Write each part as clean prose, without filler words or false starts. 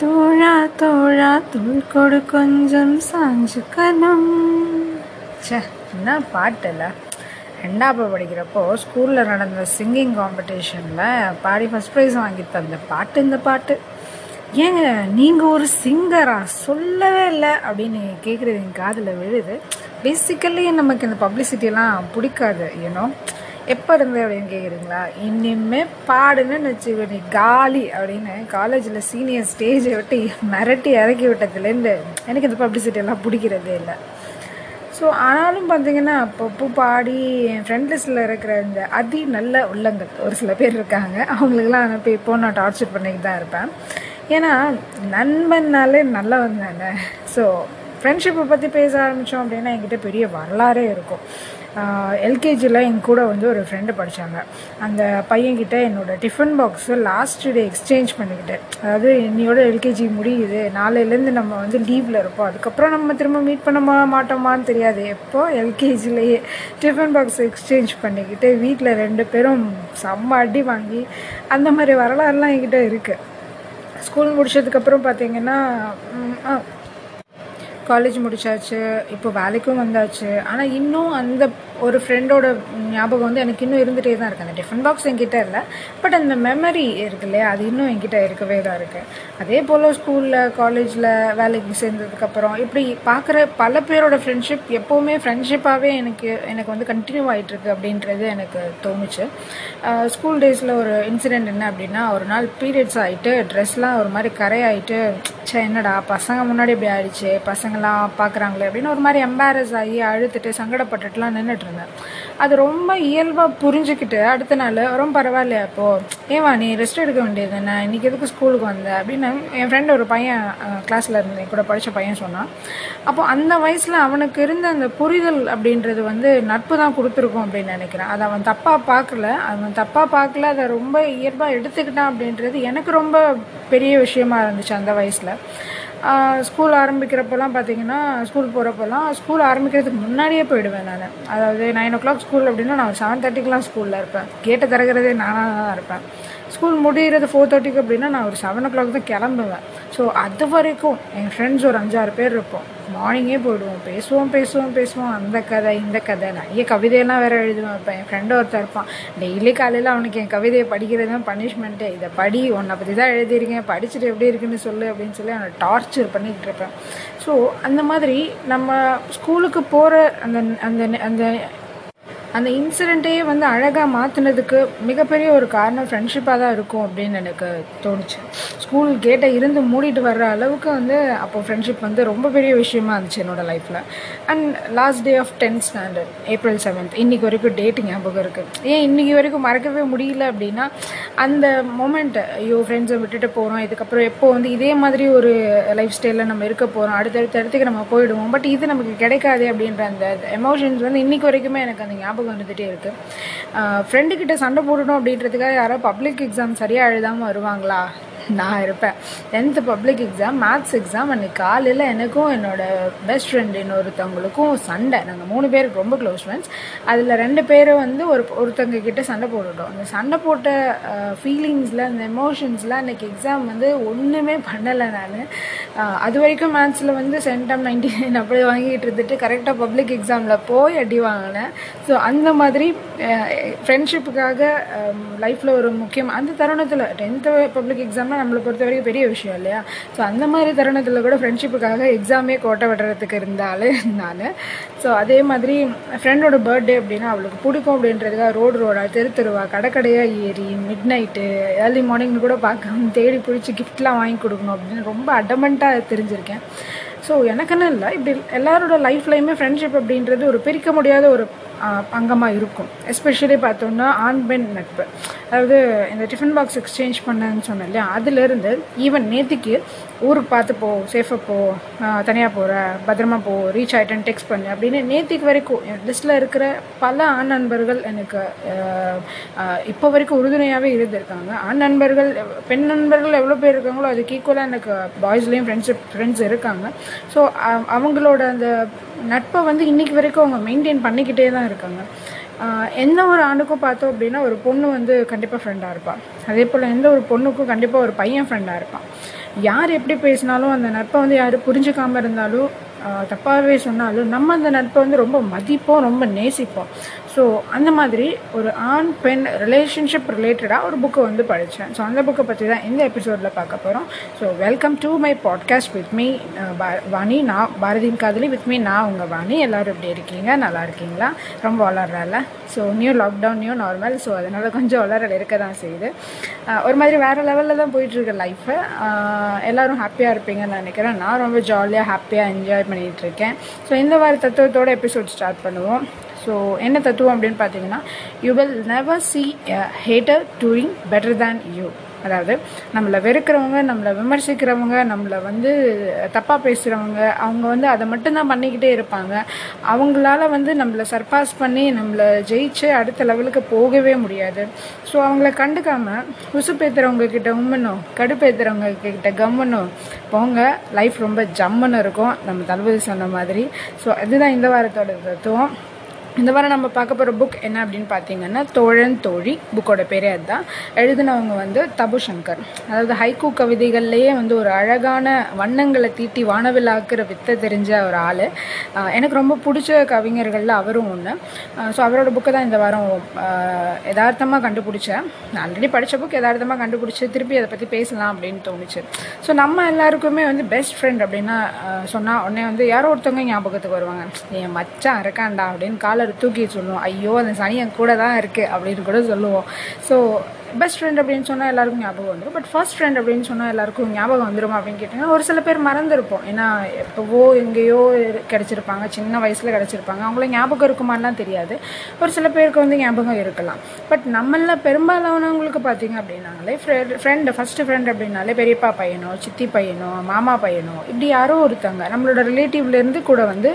தோழா தோழா தோள் கொடு கொஞ்சம் சாஞ்சுக்கணும். சே, என்ன பாட்டில் ரெண்டாப்போ படிக்கிறப்போ ஸ்கூலில் நடந்த சிங்கிங் காம்படிஷனில் பாடி ஃபஸ்ட் ப்ரைஸ் வாங்கி தந்த பாட்டு இந்த பாட்டு. ஏங்க நீங்கள் ஒரு சிங்கரா, சொல்லவே இல்லை அப்படின்னு கேட்குறது என் காதில் விழுது. பேசிக்கலி நமக்கு இந்த பப்ளிசிட்டிலாம் பிடிக்காது, ஏன்னோ எப்போ இருந்தது அப்படின்னு கேட்குறீங்களா? இனிமேல் பாடுன்னு வச்சுக்கோ நீ காலி அப்படின்னு காலேஜில் சீனியர் ஸ்டேஜை விட்டு மிரட்டி இறக்கி விட்டதுலேருந்து எனக்கு இந்த பப்ளிசிட்டியெல்லாம் பிடிக்கிறதே இல்லை. ஸோ ஆனாலும் பார்த்திங்கன்னா அப்பப்போ பாடி என் ஃப்ரெண்ட் லிஸ்ட்டில் இருக்கிற இந்த அதி நல்ல உள்ளங்கள் ஒரு சில பேர் இருக்காங்க, அவங்களுக்கெல்லாம் அனுப்பி இப்போது நான் டார்ச்சர் பண்ணிக்கிட்டு தான் இருப்பேன். ஏன்னா நண்பன்னாலே நல்லவன் தானே. ஸோ ஃப்ரெண்ட்ஷிப்பை பற்றி பேச ஆரம்பித்தோம் அப்படின்னா என்கிட்ட பெரிய வரலாறே இருக்கும். எல்கேஜியில் என் கூட வந்து ஒரு ஃப்ரெண்டு படித்தாங்க. அந்த பையன்கிட்ட என்னோடய tiffin box last day exchange பண்ணிக்கிட்டேன். அதாவது என்னையோட எல்கேஜி முடியுது, நாளையிலேருந்து நம்ம வந்து லீவில் இருப்போம், அதுக்கப்புறம் நம்ம திரும்ப மீட் பண்ண மாட்டோமான்னு தெரியாது. எப்போது எல்கேஜிலேயே டிஃபன் பாக்ஸ் எக்ஸ்சேஞ்ச் பண்ணிக்கிட்டு வீட்டில் ரெண்டு பேரும் செம்ம அடி வாங்கி அந்த மாதிரி வரலாறுலாம் என்கிட்ட இருக்குது. ஸ்கூல் முடித்ததுக்கப்புறம் பார்த்திங்கன்னா காலேஜ் முடித்தாச்சு, இப்போ வேலைக்கும் வந்தாச்சு. ஆனால் இன்னும் அந்த ஒரு ஃப்ரெண்டோட ஞாபகம் வந்து எனக்கு இன்னும் இருந்துகிட்டே தான் இருக்குது. அந்த டிஃபன் பாக்ஸ் என்கிட்ட இல்லை, பட் அந்த மெமரி இருக்கு இல்லையா, அது இன்னும் என்கிட்ட இருக்கவே தான் இருக்குது. அதே போல் ஸ்கூலில் காலேஜில் வேலைக்கு சேர்ந்ததுக்கப்புறம் இப்படி பார்க்குற பல பேரோட ஃப்ரெண்ட்ஷிப் எப்போவுமே ஃப்ரெண்ட்ஷிப்பாகவே எனக்கு வந்து கண்டினியூ ஆகிட்டுருக்கு அப்படின்றது எனக்கு தோணுச்சு. ஸ்கூல் டேஸில் ஒரு இன்சிடெண்ட் என்ன அப்படின்னா, ஒரு நாள் பீரியட்ஸ் ஆகிட்டு ட்ரெஸ்லாம் ஒரு மாதிரி கரையாகிட்டு சே என்னடா பசங்க முன்னாடி இப்படி ஆயிடுச்சு, பசங்களாம் பார்க்குறாங்களே அப்படின்னு ஒரு மாதிரி எம்பாரஸ் ஆகி அழுதுட்டு சங்கடப்பட்டுட்டுலாம் நின்றுட்டு இருந்தேன். அது ரொம்ப இயல்பாக புரிஞ்சுக்கிட்டு அடுத்த நாள் ரொம்ப பரவாயில்லையா இப்போது ஏவா நீ ரெஸ்ட் எடுக்க வேண்டியது தானே, இன்றைக்கி எதுக்கு ஸ்கூலுக்கு வந்த அப்படின்னு என் ஃப்ரெண்டு ஒரு பையன் கிளாஸில் இருந்தேன் என் கூட படித்த பையன் சொன்னான். அப்போது அந்த வயசில் அவனுக்கு இருந்த அந்த புரிதல் அப்படின்றது வந்து நட்பு தான் கொடுத்துருக்கோம் அப்படின்னு நினைக்கிறேன். அதை அவன் தப்பாக பார்க்கல, அதை ரொம்ப இயல்பாக எடுத்துக்கிட்டான் அப்படின்றது எனக்கு ரொம்ப பெரிய விஷயமா இருந்துச்சு அந்த வயசில். ஸ்கூல் ஆரம்பிக்கிறப்பெல்லாம் பார்த்திங்கன்னா ஸ்கூல் போகிறப்பெல்லாம் ஸ்கூல் ஆரம்பிக்கிறதுக்கு முன்னாடியே போயிடுவேன் நான். அதாவது 9 o'clock ஸ்கூல் அப்படின்னா நான் 7:30க்குலாம் ஸ்கூலில் இருப்பேன். கேட்டை திறக்கிறதே நானாக தான் இருப்பேன். ஸ்கூல் முடிகிறது 4:30 அப்படின்னா நான் ஒரு 7 o'clock தான் கிளம்புவேன். ஸோ அது வரைக்கும் என் ஃப்ரெண்ட்ஸ் ஒரு 5-6 பேர் இருப்போம். மார்னிங்கே போயிடுவோம், பேசுவோம். அந்த கதை இந்த கதை நிறைய கவிதையெல்லாம் வேறு எழுதுவேன். இப்போ என் ஃப்ரெண்டு ஒருத்தர் இருப்பான், டெய்லி காலையில் அவனுக்கு என் கவிதையை படிக்கிறது தான் பனிஷ்மெண்ட்டு. இதை படி, உன்னை பற்றி தான் எழுதியிருக்கேன், படிச்சுட்டு எப்படி இருக்குன்னு சொல்லு அப்படின்னு சொல்லி அவனை டார்ச்சர் பண்ணிக்கிட்டு இருப்பேன். ஸோ அந்த மாதிரி நம்ம ஸ்கூலுக்கு போகிற அந்த அந்த அந்த அந்த இன்சிடெண்ட்டையே வந்து அழகாக மாற்றினதுக்கு மிகப்பெரிய ஒரு காரணம் ஃப்ரெண்ட்ஷிப்பாக தான் இருக்கும் அப்படின்னு எனக்கு தோணுச்சு. ஸ்கூல் கேட்டை இருந்து மூடிட்டு வர்ற அளவுக்கு வந்து அப்போது ஃப்ரெண்ட்ஷிப் வந்து ரொம்ப பெரிய விஷயமா இருந்துச்சு என்னோடய லைஃப்பில். And last day of 10th standard April 7th இன்றைக்கி வரைக்கும் டேட்டு ஞாபகம் இருக்குது. ஏன் இன்றைக்கி வரைக்கும் மறக்கவே முடியல அப்படின்னா அந்த மொமெண்ட்டை, ஐயோ ஃப்ரெண்ட்ஸை விட்டுட்டு போகிறோம், இதுக்கப்புறம் எப்போது வந்து இதே மாதிரி ஒரு லைஃப் ஸ்டைலில் நம்ம இருக்க போகிறோம், அடுத்தடுத்த இடத்துக்கு நம்ம போயிடுவோம், பட் இது நமக்கு கிடைக்காது அப்படின்ற அந்த எமோஷன்ஸ் வந்து இன்றைக்கி வரைக்குமே எனக்கு அந்த ஞாபகம் வந்துட்டே இருக்கு. ஃப்ரெண்டுக்கிட்ட சண்டை போடணும் அப்படின்றதுக்காக யாராவது பப்ளிக் எக்ஸாம் சரியாக எழுதாமல் வருவாங்களா? நான் இருப்பேன். 10th public exam, maths exam, அன்றைக்கி காலையில் எனக்கும் என்னோடய பெஸ்ட் ஃப்ரெண்டு இன்னொருத்தவங்களுக்கும் சண்டை. நாங்கள் 3 பேருக்கு ரொம்ப க்ளோஸ் ஃப்ரெண்ட்ஸ். அதில் 2 பேரும் வந்து ஒருத்தங்க கிட்டே சண்டை போட்டுவிட்டோம். அந்த சண்டை போட்ட ஃபீலிங்ஸில் அந்த எமோஷன்ஸில் அன்றைக்கி எக்ஸாம் வந்து ஒன்றுமே பண்ணலை நான். அது வரைக்கும் மேத்ஸில் வந்து சென்டம் 99 அப்படி வாங்கிட்டு இருந்துட்டு கரெக்டாக பப்ளிக் எக்ஸாமில் போய் அடி வாங்கினேன். ஸோ அந்த மாதிரி ஃப்ரெண்ட்ஷிப்புக்காக லைஃப்பில் ஒரு முக்கியம் அந்த தருணத்தில் 10th பப்ளிக் எக்ஸாம்னா நம்மளை பொறுத்த வரைக்கும் பெரிய விஷயம் இல்லையா. ஸோ அந்த மாதிரி தருணத்தில் கூட ஃப்ரெண்ட்ஷிப்புக்காக எக்ஸாமே கோட்டை விடுறதுக்கு இருந்தாலும். ஸோ அதே மாதிரி ஃப்ரெண்டோட பர்த்டே அப்படின்னா அவளுக்கு பிடிக்கும் அப்படின்றதுக்காக ரோடா தெருவா கடைக்கடையாக ஏறி மிட் நைட்டு ஏர்லி மார்னிங்னு கூட பார்க்க தேடி பிடிச்சி கிஃப்ட்லாம் வாங்கி கொடுக்கணும் அப்படின்னு ரொம்ப அடமெண்ட்டாக தெரிஞ்சிருக்கேன். ஸோ எனக்குன்னு இல்லை, இப்படி எல்லாரோட லைஃப்லையுமே ஃப்ரெண்ட்ஷிப் அப்படின்றது ஒரு பிரிக்க முடியாத ஒரு அங்கமாக இருக்கும். எஸ்பெஷலி பார்த்தோன்னா ஆண் பெண் நட்பு, அதாவது இந்த டிஃபன் பாக்ஸ் எக்ஸ்சேஞ்ச் பண்ணேன்னு சொன்னேன் இல்லையா, அதுலேருந்து ஈவன் நேற்றுக்கு ஊருக்கு பார்த்து போ, சேஃபாக போ, தனியாக போகிற, பத்திரமா போ, ரீச் ஆகிட்டேன்னு டெக்ஸ்ட் பண்ணு அப்படின்னு நேற்றுக்கு வரைக்கும் என் லிஸ்ட்டில் இருக்கிற பல ஆண் நண்பர்கள் எனக்கு இப்போ வரைக்கும் உறுதுணையாகவே இருந்திருக்காங்க. ஆண் நண்பர்கள், பெண் நண்பர்கள் எவ்வளோ பேர் இருக்காங்களோ அதுக்கு ஈக்குவலாக எனக்கு பாய்ஸ்லேயும் ஃப்ரெண்ட்ஸ் இருக்காங்க. ஸோ அவங்களோட அந்த நட்பை வந்து இன்றைக்கி வரைக்கும் அவங்க மெயின்டைன் பண்ணிக்கிட்டே தான் இருக்காங்க. எந்த ஒரு ஆணுக்கும் பார்த்தோம் அப்படின்னா ஒரு பொண்ணு வந்து கண்டிப்பாக ஃப்ரெண்டாக இருப்பாள். அதே போல் எந்த ஒரு பொண்ணுக்கும் கண்டிப்பாக ஒரு பையன் ஃப்ரெண்டாக இருப்பான். யார் எப்படி பேசினாலும் அந்த நட்பை வந்து யார் புரிஞ்சுக்காமல் இருந்தாலும் தப்பாகவே சொன்னாலும் நம்ம அந்த நட்பை வந்து ரொம்ப மதிப்போம், ரொம்ப நேசிப்போம். ஸோ அந்த மாதிரி ஒரு ஆண் பெண் ரிலேஷன்ஷிப் ரிலேட்டடாக ஒரு புக்கு வந்து படித்தேன். ஸோ அந்த புக்கை பற்றி தான் இந்த எபிசோடில் பார்க்க போகிறோம். So welcome to my podcast with me Vani. நான் பாரதியின் காதலி, வித் மீ நான் உங்கள் வாணி. எல்லோரும் எப்படி இருக்கீங்க? நல்லா இருக்கீங்களா? ரொம்ப வளர்றல. So new lockdown, new normal. So அதனால் கொஞ்சம் வளரல் இருக்க தான் செய்யுது. ஒரு மாதிரி வேறு லெவலில் தான் போயிட்டுருக்கு லைஃபு. எல்லோரும் ஹாப்பியாக இருப்பீங்கன்னு நினைக்கிறேன். நான் ரொம்ப ஜாலியாக ஹாப்பியாக என்ஜாய் பண்ணிகிட்ருக்கேன். ஸோ இந்த வார தத்துவத்தோட எபிசோட் ஸ்டார்ட் பண்ணுவோம். ஸோ என்ன தத்துவம் அப்படின்னு பார்த்தீங்கன்னா, you will never see a hater doing better than you. அதாவது நம்மளை வெறுக்கிறவங்க, நம்மளை விமர்சிக்கிறவங்க, நம்மளை வந்து தப்பாக பேசுகிறவங்க, அவங்க வந்து அதை மட்டும்தான் பண்ணிக்கிட்டே இருப்பாங்க. அவங்களால வந்து நம்மளை சர்பாஸ் பண்ணி நம்மளை ஜெயிச்சு அடுத்த லெவலுக்கு போகவே முடியாது. ஸோ அவங்கள கண்டுக்காமல் உசுப்பேத்துறவங்க கிட்ட உம்மனும், கடுப்பேத்துறவங்க கிட்ட கம்மனும் போங்க, லைஃப் ரொம்ப ஜம்முன்னு இருக்கும், நம்ம தளபதி சொன்ன மாதிரி. ஸோ அதுதான் இந்த வாரத்தோட தத்துவம். இந்த வாரம் நம்ம பார்க்க போகிற புக் என்ன அப்படின்னு பார்த்தீங்கன்னா, தோழன் தோழி. புக்கோட பேரே அதுதான். எழுதினவங்க வந்து தபு சங்கர். அதாவது ஹைக்கூ கவிதைகள்லேயே வந்து ஒரு அழகான வண்ணங்களை தீட்டி வானவிலாக்குற வித்தை தெரிஞ்ச ஒரு ஆள். எனக்கு ரொம்ப பிடிச்ச கவிஞர்களில் அவரும் ஒன்று. ஸோ அவரோட புக்கை தான் இந்த வாரம் யதார்த்தமாக கண்டுபிடிச்சேன். ஆல்ரெடி படித்த புக் யதார்த்தமாக கண்டுபிடிச்சி திருப்பி அதை பற்றி பேசலாம் அப்படின்னு தோணுச்சு. ஸோ நம்ம எல்லாருக்குமே வந்து பெஸ்ட் ஃப்ரெண்ட் அப்படின்னா சொன்னால் உடனே வந்து யாரோ ஒருத்தவங்க ஞாபகத்துக்கு வருவாங்க. என் மச்சான் அரக்காண்டா அப்படின்னு காலை தூக்கி சொல்லுவோம். ஐயோ அந்த சனி என் கூட தான் இருக்குது அப்படின்னு கூட சொல்லுவோம். ஸோ பெஸ்ட் ஃப்ரெண்ட் அப்படின்னு சொன்னால் எல்லாருக்கும் ஞாபகம் வந்துடும். பட் ஃபர்ஸ்ட் ஃப்ரெண்ட் அப்படின்னு சொன்னால் எல்லாருக்கும் ஞாபகம் வந்துடும் அப்படின்னு கேட்டிங்கன்னா, ஒரு சில பேர் மறந்துருப்போம். ஏன்னா எப்போவோ எங்கேயோ கிடச்சிருப்பாங்க, சின்ன வயசில் கிடச்சிருப்பாங்க, அவங்கள ஞாபகம் இருக்குமாலாம் தெரியாது. ஒரு சில பேருக்கு வந்து ஞாபகம் இருக்கலாம். பட் நம்மள பெரும்பாலானவங்களுக்கு பார்த்திங்க அப்படின்னாங்களே ஃபஸ்ட்டு ஃப்ரெண்ட் அப்படின்னாலே பெரியப்பா பையனோ, சித்தி பையனோ, மாமா பையனோ, இப்படி யாரோ ஒருத்தங்க நம்மளோட ரிலேட்டிவ்லேருந்து கூட வந்து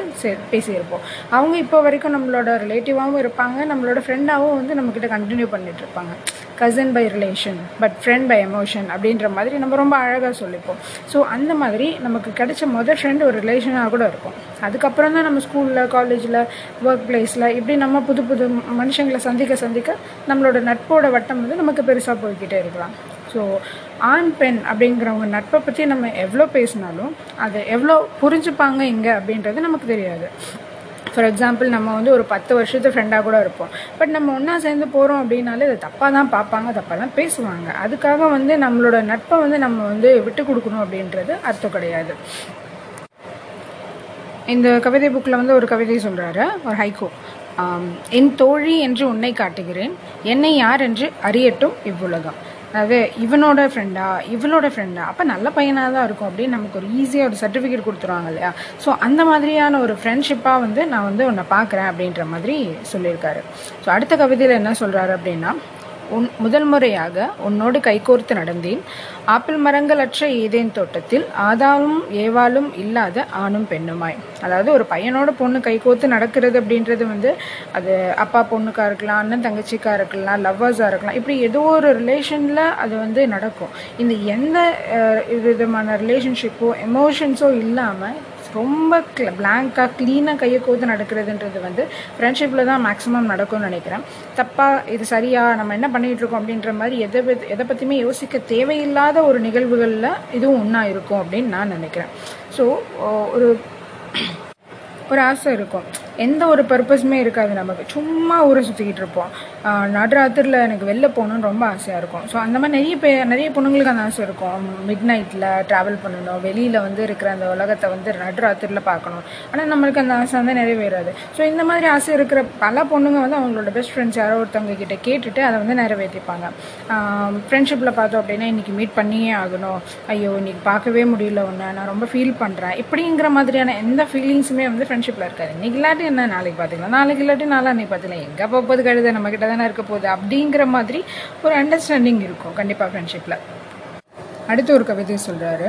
பேசியிருப்போம். அவங்க இப்போ வரைக்கும் நம்மளோட ரிலேட்டிவாகவும் இருப்பாங்க, நம்மளோட ஃப்ரெண்டாகவும் வந்து நம்மக்கிட்ட கண்டினியூ பண்ணிகிட்ருப்பாங்க. Cousin by relation but friend by emotion அப்படின்ற மாதிரி நம்ம ரொம்ப அழகாக சொல்லிப்போம். ஸோ அந்த மாதிரி நமக்கு கிடைச்ச முதல் ஃப்ரெண்ட் ஒரு ரிலேஷனாக கூட இருக்கும். அதுக்கப்புறம் தான் நம்ம ஸ்கூலில், காலேஜில், ஒர்க் பிளேஸில் இப்படி நம்ம புது புது மனுஷங்களை சந்திக்க சந்திக்க நம்மளோட நட்போட வட்டம் வந்து நமக்கு பெருசாக போய்கிட்டே இருக்கலாம். ஸோ ஆண் பெண் அப்படிங்கிறவங்க நட்பை பற்றி நம்ம எவ்வளோ பேசினாலும் அது எவ்வளோ புரிஞ்சுப்பாங்க இங்கே அப்படின்றது நமக்கு தெரியாது. ஃபார் எக்ஸாம்பிள், நம்ம வந்து ஒரு 10 வருஷத்து ஃப்ரெண்டாக கூட இருப்போம். பட் நம்ம ஒன்றா சேர்ந்து போகிறோம் அப்படின்னாலே அது தப்பாக தான் பார்ப்பாங்க, தப்பாக தான் பேசுவாங்க. அதுக்காக வந்து நம்மளோட நட்பை வந்து நம்ம வந்து விட்டு கொடுக்கணும் அப்படின்றது அர்த்தம் கிடையாது. இந்த கவிதை புக்கில் வந்து ஒரு கவிதை சொல்கிறாரு, ஒரு ஹைக்கூ. என் தோழி என்று உன்னை காட்டுகிறேன், என்னை யார் என்று அறியட்டும் இவ்வுலகம். அதாவது இவனோட ஃப்ரெண்டா, இவளோட ஃப்ரெண்டா, அப்போ நல்ல பையனாக தான் இருக்கும் அப்படின்னு நமக்கு ஒரு ஈஸியாக ஒரு சர்டிஃபிகேட் கொடுத்துருவாங்க இல்லையா? ஸோ அந்த மாதிரியான ஒரு ஃப்ரெண்ட்ஷிப்பாக வந்து நான் வந்து உன்னை பார்க்குறேன் அப்படின்ற மாதிரி சொல்லியிருக்காரு. ஸோ அடுத்த கவிதையில் என்ன சொல்கிறாரு அப்படின்னா, முதல் முறையாக உன்னோடு கைகோர்த்து நடந்தேன் ஆப்பிள் மரங்களற்ற ஏதேன் தோட்டத்தில், ஆதாலும் ஏவாலும் இல்லாத ஆணும் பெண்ணுமாய். அதாவது ஒரு பையனோட பொண்ணு கைகோர்த்து நடக்கிறது அப்படின்றது வந்து அது அப்பா பொண்ணுக்காக இருக்கலாம், அண்ணன் தங்கச்சிக்காக இருக்கலாம், லவ்வர்ஸாக இருக்கலாம், இப்படி ஏதோ ஒரு ரிலேஷனில் அது வந்து நடக்கும். இந்த எந்த விதமான ரிலேஷன்ஷிப்போ எமோஷன்ஸோ இல்லாமல் ரொம்ப பிளாங்காக க்ளீனாக கையை கோர்த்து நடக்கிறதுன்றது வந்து ஃப்ரெண்ட்ஷிப்பில் தான் மேக்ஸிமம் நடக்கும்னு நினைக்கிறேன். தப்பாக இது சரியா, நம்ம என்ன பண்ணிகிட்ருக்கோம் அப்படின்ற மாதிரி எதை பற்றியுமே யோசிக்க தேவையில்லாத ஒரு நிகழ்வுகளில் இதுவும் ஒன்றா இருக்கும் அப்படின்னு நான் நினைக்கிறேன். ஸோ ஒரு ஆசை இருக்கும், எந்த ஒரு பர்பஸுமே இருக்காது, நமக்கு சும்மா ஊரை சுற்றிக்கிட்டு இருப்போம். நடுராத்திரில் எனக்கு வெளில போகணுன்னு ரொம்ப ஆசையாக இருக்கும். ஸோ அந்த மாதிரி நிறைய பொண்ணுங்களுக்கு அந்த ஆசை இருக்கும். மிட் நைட்டில் ட்ராவல் பண்ணணும், வெளியில் வந்து இருக்கிற அந்த உலகத்தை வந்து நடுராத்திரியில் பார்க்கணும். ஆனால் நம்மளுக்கு அந்த ஆசை வந்து நிறைவேறாது. ஸோ இந்த மாதிரி ஆசை இருக்கிற பல பொண்ணுங்க வந்து அவங்களோட பெஸ்ட் ஃப்ரெண்ட்ஸ் யாரோ ஒருத்தவங்க கிட்டே கேட்டுட்டு அதை வந்து நிறைவேற்றிப்பாங்க. ஃப்ரெண்ட்ஷிப்பில் பார்த்தோம் அப்படின்னா, இன்றைக்கி மீட் பண்ணியே ஆகணும், ஐயோ இன்றைக்கி பார்க்கவே முடியல, ஒன்று நான் ரொம்ப ஃபீல் பண்ணுறேன், இப்படிங்கிற மாதிரியான எந்த ஃபீலிங்ஸுமே வந்து ஃப்ரெண்ட்ஷிப்பில் இருக்காது. இன்றைக்கி இல்லாட்டி என்ன, நாளைக்கு பார்த்துக்கலாம், நாளைக்கு இல்லாட்டி நாளைக்கு பார்த்துக்கலாம், எங்கே போகுது கழுது, நம்ம கிட்ட தானே இருக்க போகுது அப்படிங்கிற மாதிரி ஒரு அண்டர்ஸ்டாண்டிங் இருக்கும் கண்டிப்பாக ஃப்ரெண்ட்ஷிப்பில். அடுத்து ஒரு கவிதை சொல்கிறாரு,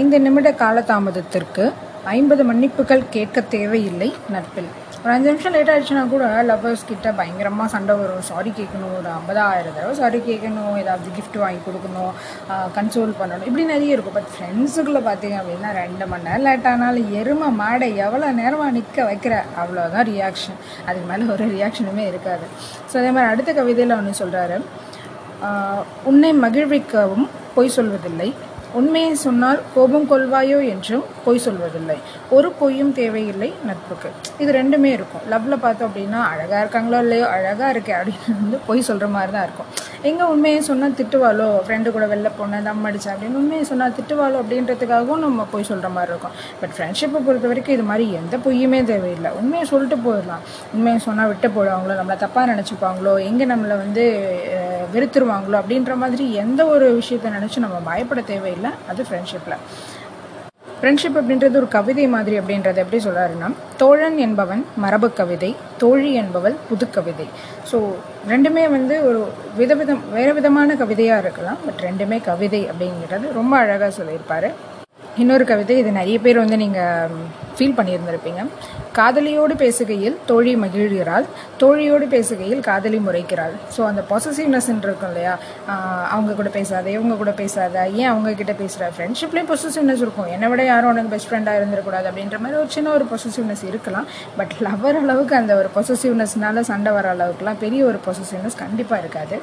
5 நிமிட காலதாமதத்திற்கு 50 மன்னிப்புகள் கேட்க தேவையில்லை நட்பில். ஒரு 5 நிமிஷம் லேட் ஆகிடுச்சுன்னா கூட லவ்வர்ஸ்கிட்ட பயங்கரமாக சண்டை வரும். சாரி கேட்கணும், ஒரு 50,000 தடவை சாரி கேட்கணும், ஏதாவது கிஃப்ட் வாங்கி கொடுக்கணும், கன்சோல் பண்ணணும், இப்படி நிறைய இருக்கும். பட் ஃப்ரெண்ட்ஸுக்குள்ளே பார்த்திங்க அப்படின்னா 2 மணி நேரம் லேட் ஆனாலும் எருமை மாடை எவ்வளோ நேரமாக நிற்க வைக்கிற, அவ்வளோதான் ரியாக்ஷன். அதுக்கு மேலே ஒரு ரியாக்ஷனுமே இருக்காது. ஸோ அதே மாதிரி அடுத்த கவிதையில் ஒன்று சொல்கிறாரு, உன்னை மகிழ்விக்கவும் பொய் சொல்வதில்லை, உண்மையை சொன்னால் கோபம் கொள்வாயோ என்றும் பொய் சொல்வதில்லை, ஒரு பொய்யும் தேவையில்லை நட்புக்கு. இது ரெண்டுமே இருக்கும். லவ்வில் பார்த்தோம் அப்படின்னா அழகாக இருக்காங்களோ இல்லையோ, அழகாக இருக்கே அப்படின்னு வந்து பொய் சொல்கிற மாதிரி தான் இருக்கும். எங்கே உண்மையை சொன்னால் திட்டுவாளோ, ஃப்ரெண்டு கூட வெளில போனேன் தம் அடித்தேன் அப்படின்னு உண்மையை சொன்னால் திட்டுவாளோ அப்படின்றதுக்காகவும் நம்ம பொய் சொல்கிற மாதிரி இருக்கும். பட் ஃப்ரெண்ட்ஷிப்பை பொறுத்த வரைக்கும் இது மாதிரி எந்த பொய்யுமே தேவையில்லை. உண்மையை சொல்லிட்டு போயிடலாம். உண்மையை சொன்னால் விட்டு போடுவாங்களோ, நம்மளை தப்பாக நினச்சிப்பாங்களோ, எங்கே நம்மளை வந்து வெறுத்துருவாங்களோ அப்படின்ற மாதிரி எந்த ஒரு விஷயத்தை நினச்சி நம்ம பயப்பட தேவையில்லை. அது ஃப்ரெண்ட்ஷிப்பில். ஃப்ரெண்ட்ஷிப் அப்படின்றது ஒரு கவிதை மாதிரி. அப்படின்றது எப்படி சொல்கிறாருன்னா, தோழன் என்பவன் மரபு கவிதை, தோழி என்பவள் புதுக்கவிதை. ஸோ ரெண்டுமே வந்து ஒரு விதவிதம் வேறு விதமான கவிதையாக இருக்கலாம். பட் ரெண்டுமே கவிதை அப்படிங்கிறது ரொம்ப அழகாக சொல்லியிருப்பார். இன்னொரு கவிதை, இது நிறைய பேர் வந்து நீங்கள் ஃபீல் பண்ணியிருந்திருப்பீங்க. காதலியோடு பேசுகையில் தோழி மகிழ்கிறாள், தோழியோடு பேசுகையில் காதலி முறைக்கிறாள். ஸோ அந்த பொசசிவ்னஸ்ன்னு இருக்கும் இல்லையா, அவங்க கூட பேசாத, இவங்க கூட பேசாத, ஏன் அவங்கக்கிட்ட பேசுகிற. ஃப்ரெண்ட்ஷிப்லேயும் பொசசிவ்னஸ் இருக்கும், என்னை விட யாரும் உனக்கு பெஸ்ட் ஃப்ரெண்டாக இருந்துடக்கூடாது அப்படின்ற மாதிரி ஒரு சின்ன ஒரு பொசசிவ்னஸ் இருக்கலாம். பட் லவ்வர் அளவுக்கு அந்த ஒரு பொசசிவ்னஸ்னால சண்டை வர அளவுக்குலாம் பெரிய ஒரு பொசசிவ்னஸ் கண்டிப்பாக இருக்காது.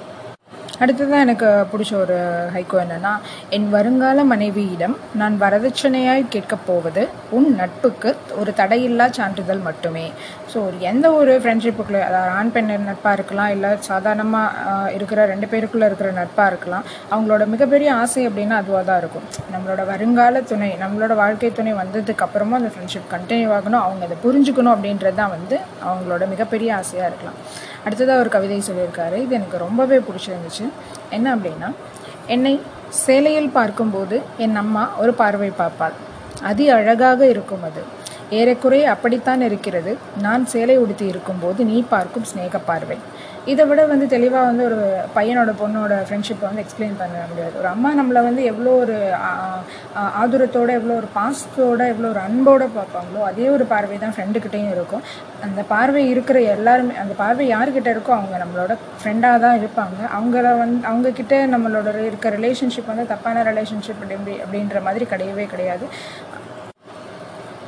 அடுத்ததான் எனக்கு பிடிச்ச ஒரு ஹைகோ என்னென்னா, என் வருங்கால மனைவியிடம் நான் வரதட்சணையாய் கேட்கப் போவது உன் நட்புக்கு ஒரு தடையில்லா சான்றிதழ் மட்டுமே. ஸோ எந்த ஒரு ஃப்ரெண்ட்ஷிப்புக்குள்ளே, அதாவது ஆண் பெண் நட்பாக இருக்கலாம், இல்லை சாதாரணமாக இருக்கிற 2 பேருக்குள்ளே இருக்கிற நட்பாக இருக்கலாம், அவங்களோட மிகப்பெரிய ஆசை அப்படின்னா அதுவாக தான் இருக்கும். நம்மளோட வருங்கால துணை, நம்மளோட வாழ்க்கை துணை வந்ததுக்கப்புறமும் அந்த ஃப்ரெண்ட்ஷிப் கண்டினியூ ஆகணும், அவங்க அதை புரிஞ்சுக்கணும் அப்படின்றது தான் வந்து அவங்களோட மிகப்பெரிய ஆசையாக இருக்கலாம். அடுத்ததாக ஒரு கவிதை சொல்லியிருக்காரு, இது எனக்கு ரொம்பவே பிடிச்சிருந்துச்சு. என்ன அப்படின்னா, என்னை சேலையில் பார்க்கும்போது என் அம்மா ஒரு பார்வை பார்ப்பாள், அதி அழகாக இருக்கும். அது ஏறக்குறைய அப்படித்தான் இருக்கிறது. நான் சேலை உடுத்தி இருக்கும்போது நீ பார்க்கும் ஸ்நேக பார்வை. இதை விட வந்து தெளிவாக வந்து ஒரு பையனோட பொண்ணோட ஃப்ரெண்ட்ஷிப்பை வந்து எக்ஸ்பிளைன் பண்ண முடியாது. ஒரு அம்மா நம்மளை வந்து எவ்வளோ ஒரு ஆதுரத்தோடு, எவ்வளோ ஒரு பாசத்தோடு, எவ்வளோ ஒரு அன்போடு பார்ப்பாங்களோ, அதே ஒரு பார்வை தான் ஃப்ரெண்டுக்கிட்டேயும் இருக்கும். அந்த பார்வை இருக்கிற எல்லாருமே, அந்த பார்வை யார்கிட்ட இருக்கோ அவங்க நம்மளோட ஃப்ரெண்டாக தான் இருப்பாங்க. அவங்கள வந்து அவங்கக்கிட்ட நம்மளோட இருக்கிற ரிலேஷன்ஷிப் வந்து தப்பான ரிலேஷன்ஷிப் அப்படின்ற மாதிரி கிடையவே கிடையாது.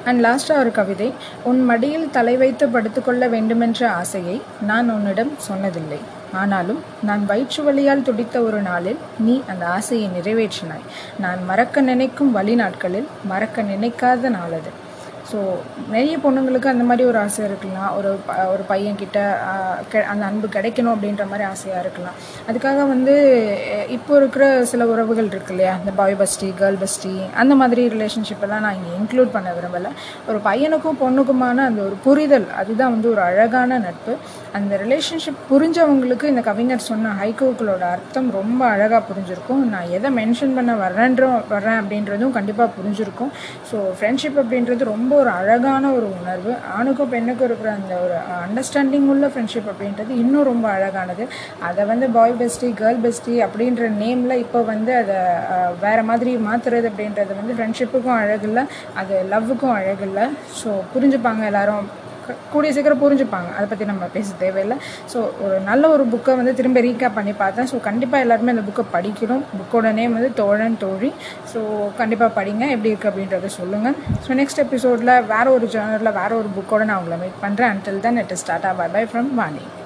அண்ட் லாஸ்ட்டாக ஒரு கவிதை, உன் மடியில் தலை வைத்து படுத்துக்கொள்ள வேண்டுமென்ற ஆசையை நான் உன்னிடம் சொன்னதில்லை, ஆனாலும் நான் வயிற்று வலியால் துடித்த ஒரு நாளில் நீ அந்த ஆசையை நிறைவேற்றினாய். நான் மறக்க நினைக்கும் வழி நாட்களில் மறக்க நினைக்காத நாள் அது. ஸோ நிறைய பொண்ணுங்களுக்கு அந்த மாதிரி ஒரு ஆசை இருக்கலாம். ஒரு பையன்கிட்ட அந்த அன்பு கிடைக்கணும் அப்படின்ற மாதிரி ஆசையாக இருக்கலாம். அதுக்காக வந்து இப்போ இருக்கிற சில உறவுகள் இருக்கு இல்லையா, அந்த பாய் பஸ்டி, கேர்ள் பஸ்டி, அந்த மாதிரி ரிலேஷன்ஷிப்பெல்லாம் நான் இங்கே இன்க்ளூட் பண்ண விரும்பலை. ஒரு பையனுக்கும் பொண்ணுக்குமான அந்த ஒரு புரிதல், அதுதான் வந்து ஒரு அழகான நட்பு. அந்த ரிலேஷன்ஷிப் புரிஞ்சவங்களுக்கு இந்த கவிஞர் சொன்ன ஹைகோக்களோட அர்த்தம் ரொம்ப அழகாக புரிஞ்சிருக்கும். நான் எதை மென்ஷன் பண்ண வர்றேன் அப்படின்றதும் கண்டிப்பாக புரிஞ்சிருக்கும். ஸோ ஃப்ரெண்ட்ஷிப் அப்படின்றது ரொம்ப ஒரு அழகான ஒரு உணர்வு. ஆணுக்கும் பெண்ணுக்கும் இருக்கிற அந்த ஒரு அண்டர்ஸ்டாண்டிங் உள்ள ஃப்ரெண்ட்ஷிப் அப்படின்றது இன்னும் ரொம்ப அழகானது. அதை வந்து பாய் பெஸ்டி, கேர்ள் பெஸ்டி அப்படின்ற நேமில் இப்போ வந்து அதை வேறு மாதிரி மாற்றுறது அப்படின்றது வந்து ஃப்ரெண்ட்ஷிப்புக்கும் அழகில்லை, அது லவ்வுக்கும் அழகில்லை. ஸோ புரிஞ்சுப்பாங்க எல்லாரும், கூடிய சீக்கிரம் புரிஞ்சுப்பாங்க. அதை பற்றி நம்ம பேச தேவையில்லை. ஸோ ஒரு நல்ல ஒரு புக்கை வந்து திரும்ப ரீகேப் பண்ணி பார்த்தேன். ஸோ கண்டிப்பாக எல்லாருமே அந்த புக்கை படிக்கணும். புக்கோட நேம் வந்து தோழன் தோழி. ஸோ கண்டிப்பாக படிங்க, எப்படி இருக்குது அப்படின்றத சொல்லுங்கள். ஸோ நெக்ஸ்ட் எபிசோடில் வேறு ஒரு ஜேர்னலில் வேறு ஒரு புக்கோடு நான் உங்களை மீட் பண்ணுறேன். Until then, it is tata, bye bye from Vani.